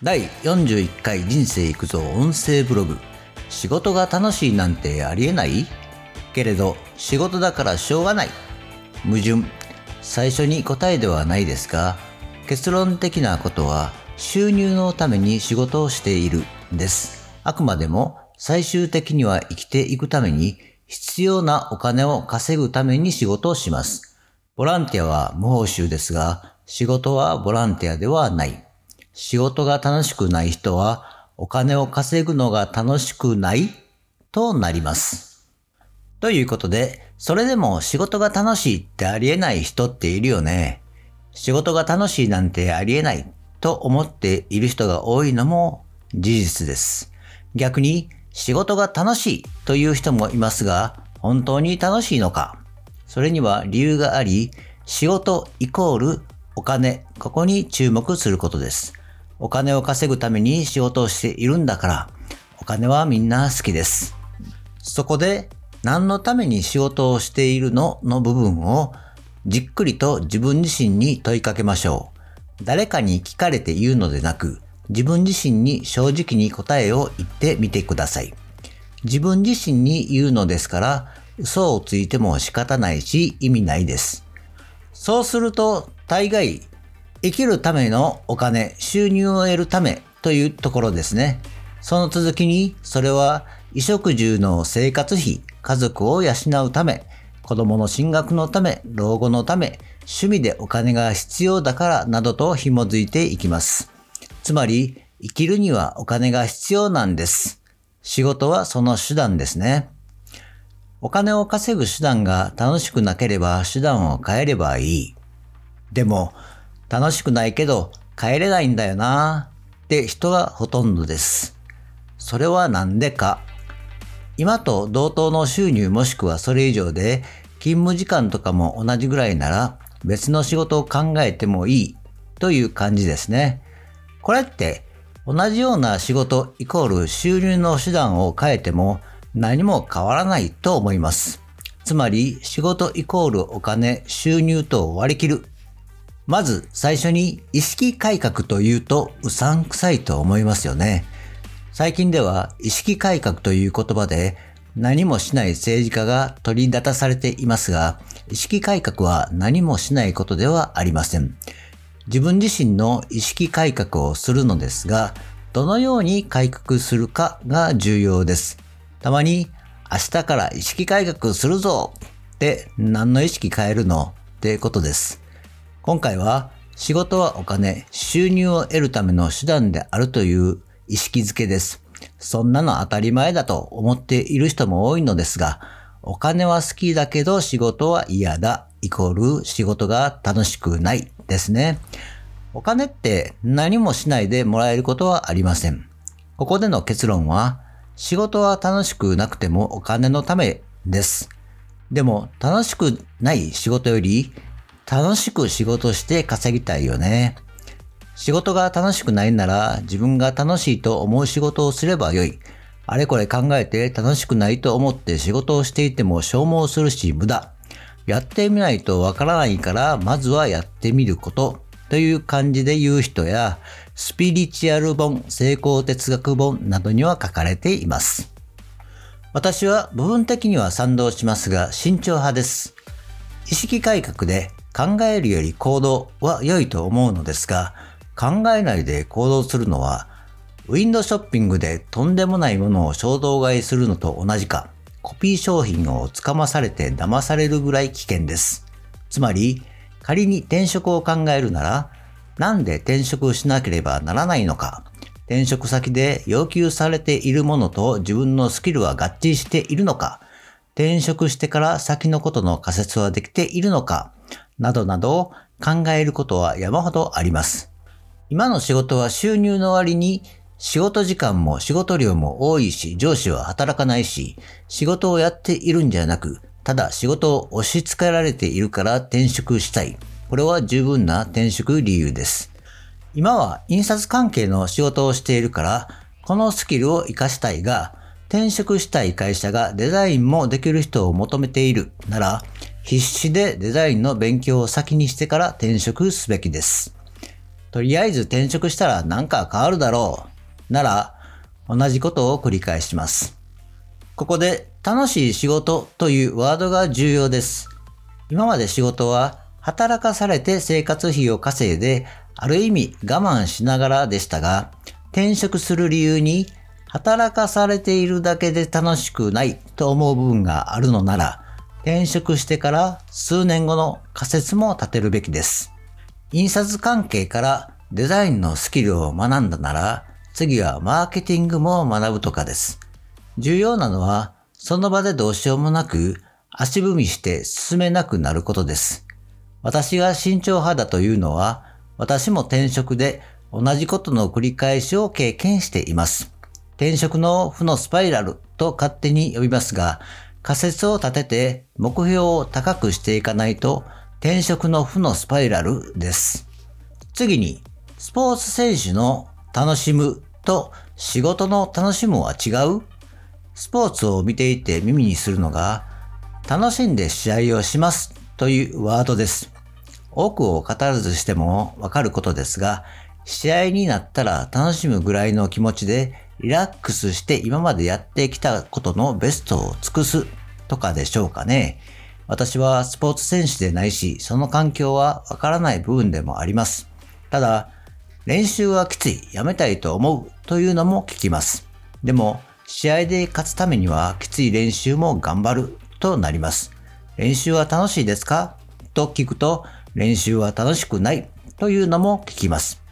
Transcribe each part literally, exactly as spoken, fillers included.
だいよんじゅういっかい人生いくぞ音声ブログ、仕事が楽しいなんてありえないけれど仕事だからしょうがない、矛盾。最初に答えではないですが、結論的なことは収入のために仕事をしているです。あくまでも最終的には生きていくために必要なお金を稼ぐために仕事をします。ボランティアは無報酬ですが、仕事はボランティアではない。仕事が楽しくない人はお金を稼ぐのが楽しくないとなります。ということで、それでも仕事が楽しいってありえない人っているよね。仕事が楽しいなんてありえないと思っている人が多いのも事実です。逆に仕事が楽しいという人もいますが、本当に楽しいのか、それには理由があり、仕事イコールお金、ここに注目することです。お金を稼ぐために仕事をしているんだから、お金はみんな好きです。そこで何のために仕事をしているのの部分をじっくりと自分自身に問いかけましょう。誰かに聞かれて言うのでなく、自分自身に正直に答えを言ってみてください。自分自身に言うのですから、嘘をついても仕方ないし意味ないです。そうすると大概生きるためのお金、収入を得るためというところですね。その続きに、それは衣食住の生活費、家族を養うため、子供の進学のため、老後のため、趣味でお金が必要だからなどと紐づいていきます。つまり、生きるにはお金が必要なんです。仕事はその手段ですね。お金を稼ぐ手段が楽しくなければ手段を変えればいい。でも、楽しくないけど変えれないんだよなーって人がほとんどです。それはなんでか。今と同等の収入もしくはそれ以上で、勤務時間とかも同じぐらいなら別の仕事を考えてもいいという感じですね。これって同じような仕事イコール収入の手段を変えても何も変わらないと思います。つまり仕事イコールお金、収入と割り切る。まず最初に意識改革というとうさんくさいと思いますよね。最近では意識改革という言葉で何もしない政治家が取り立たされていますが、意識改革は何もしないことではありません。自分自身の意識改革をするのですが、どのように改革するかが重要です。たまに、明日から意識改革するぞって何の意識変えるのってことです。今回は、仕事はお金、収入を得るための手段であるという意識づけです。そんなの当たり前だと思っている人も多いのですが、お金は好きだけど仕事は嫌だイコール仕事が楽しくないですね。お金って何もしないでもらえることはありません。ここでの結論は、仕事は楽しくなくてもお金のためです。でも楽しくない仕事より楽しく仕事して稼ぎたいよね。仕事が楽しくないなら自分が楽しいと思う仕事をすればよい。あれこれ考えて楽しくないと思って仕事をしていても消耗するし無駄。やってみないとわからないからまずはやってみることという感じで言う人や、スピリチュアル本、成功哲学本などには書かれています。私は部分的には賛同しますが慎重派です。意識改革で考えるより行動は良いと思うのですが、考えないで行動するのはウィンドウショッピングでとんでもないものを衝動買いするのと同じか、コピー商品をつかまされて騙されるぐらい危険です。つまり、仮に転職を考えるなら、なんで転職しなければならないのか、転職先で要求されているものと自分のスキルは合致しているのか、転職してから先のことの仮説はできているのか、などなど考えることは山ほどあります。今の仕事は収入の割に、仕事時間も仕事量も多いし、上司は働かないし、仕事をやっているんじゃなく、ただ仕事を押し付けられているから転職したい。これは十分な転職理由です。今は印刷関係の仕事をしているから、このスキルを活かしたいが、転職したい会社がデザインもできる人を求めているなら、必死でデザインの勉強を先にしてから転職すべきです。とりあえず転職したら何か変わるだろうなら同じことを繰り返します。ここで楽しい仕事というワードが重要です。今まで仕事は働かされて生活費を稼いである意味我慢しながらでしたが、転職する理由に働かされているだけで楽しくないと思う部分があるのなら、転職してから数年後の仮説も立てるべきです。印刷関係からデザインのスキルを学んだなら、次はマーケティングも学ぶとかです。重要なのは、その場でどうしようもなく足踏みして進めなくなることです。私が慎重派だというのは、私も転職で同じことの繰り返しを経験しています。転職の負のスパイラルと勝手に呼びますが、仮説を立てて目標を高くしていかないと転職の負のスパイラルです。次に、スポーツ選手の楽しむと仕事の楽しむは違う？スポーツを見ていて耳にするのが、楽しんで試合をしますというワードです。多くを語らずしてもわかることですが、試合になったら楽しむぐらいの気持ちでリラックスして今までやってきたことのベストを尽くすとかでしょうかね。私はスポーツ選手でないし、その環境はわからない部分でもあります。ただ、練習はきつい、やめたいと思うというのも聞きます。でも、試合で勝つためにはきつい練習も頑張るとなります。練習は楽しいですか？と聞くと、練習は楽しくないというのも聞きます。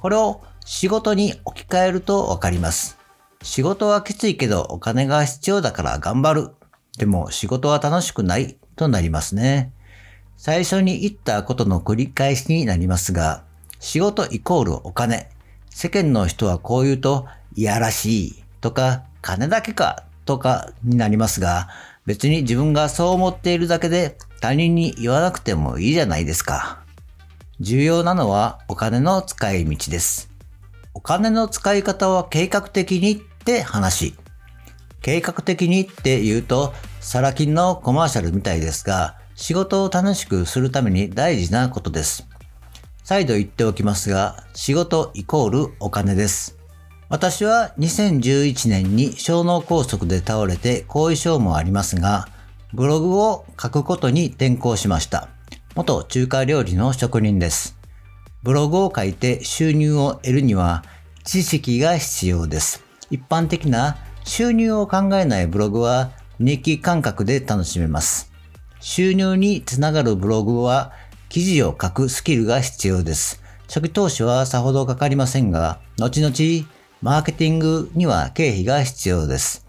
これを仕事に置き換えるとわかります。仕事はきついけどお金が必要だから頑張る。でも仕事は楽しくないとなりますね。最初に言ったことの繰り返しになりますが、仕事イコールお金。世間の人はこう言うと、いやらしいとか、金だけかとかになりますが、別に自分がそう思っているだけで他人に言わなくてもいいじゃないですか。重要なのはお金の使い道です。お金の使い方は計画的にって話。計画的にって言うとサラ金のコマーシャルみたいですが、仕事を楽しくするために大事なことです。再度言っておきますが、仕事イコールお金です。私はにせんじゅういちねんに小脳梗塞で倒れて後遺症もありますが、ブログを書くことに転向しました。元中華料理の職人です。ブログを書いて収入を得るには知識が必要です。一般的な収入を考えないブログは日記感覚で楽しめます。収入につながるブログは記事を書くスキルが必要です。初期投資はさほどかかりませんが、後々マーケティングには経費が必要です。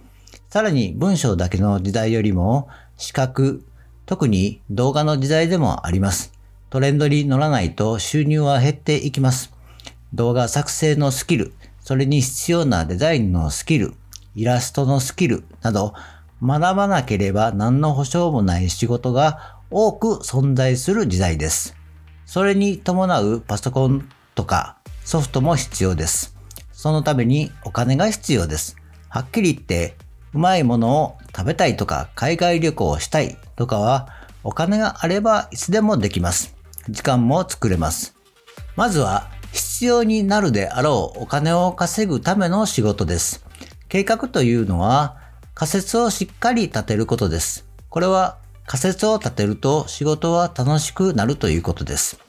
さらに文章だけの時代よりも視覚、特に動画の時代でもあります。トレンドに乗らないと収入は減っていきます。動画作成のスキル、それに必要なデザインのスキル、イラストのスキルなど学ばなければ何の保証もない仕事が多く存在する時代です。それに伴うパソコンとかソフトも必要です。そのためにお金が必要です。はっきり言って、うまいものを食べたいとか海外旅行をしたいとかはお金があればいつでもできます。時間も作れます。まずは必要になるであろうお金を稼ぐための仕事です。計画というのは仮説をしっかり立てることです。これは仮説を立てると仕事は楽しくなるということです。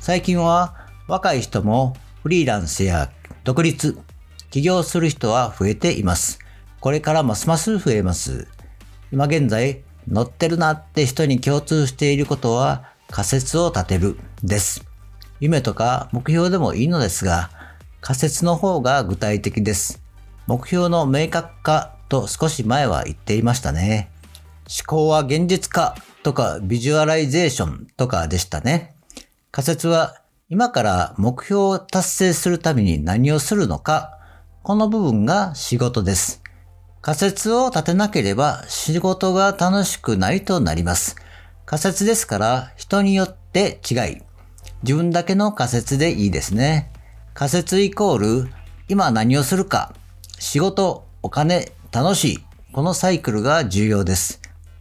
最近は若い人もフリーランスや独立、起業する人は増えています。これからますます増えます。今現在、乗ってるなって人に共通していることは仮説を立てるです。夢とか目標でもいいのですが、仮説の方が具体的です。目標の明確化と少し前は言っていましたね。思考は現実化とかビジュアライゼーションとかでしたね。仮説は今から目標を達成するために何をするのか、この部分が仕事です。仮説を立てなければ仕事が楽しくないとなります。仮説ですから人によって違い、自分だけの仮説でいいですね。仮説イコール今何をするか、仕事、お金、楽しい、このサイクルが重要です。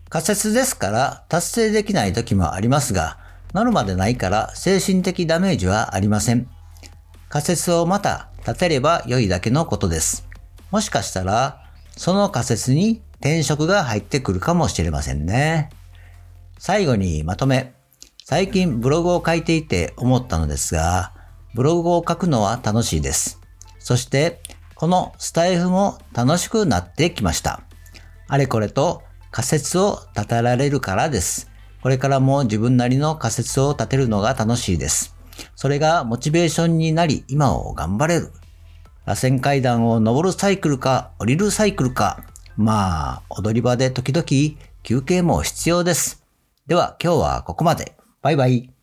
仮説ですから達成できない時もありますが、なるまでないから精神的ダメージはありません。仮説をまた立てれば良いだけのことです。もしかしたら、その仮説に転職が入ってくるかもしれませんね。最後にまとめ。最近ブログを書いていて思ったのですが、ブログを書くのは楽しいです。そして、このスタイフも楽しくなってきました。あれこれと仮説を立てられるからです。これからも自分なりの仮説を立てるのが楽しいです。それがモチベーションになり、今を頑張れる。螺旋階段を登るサイクルか降りるサイクルか、まあ踊り場で時々休憩も必要です。では今日はここまで。バイバイ。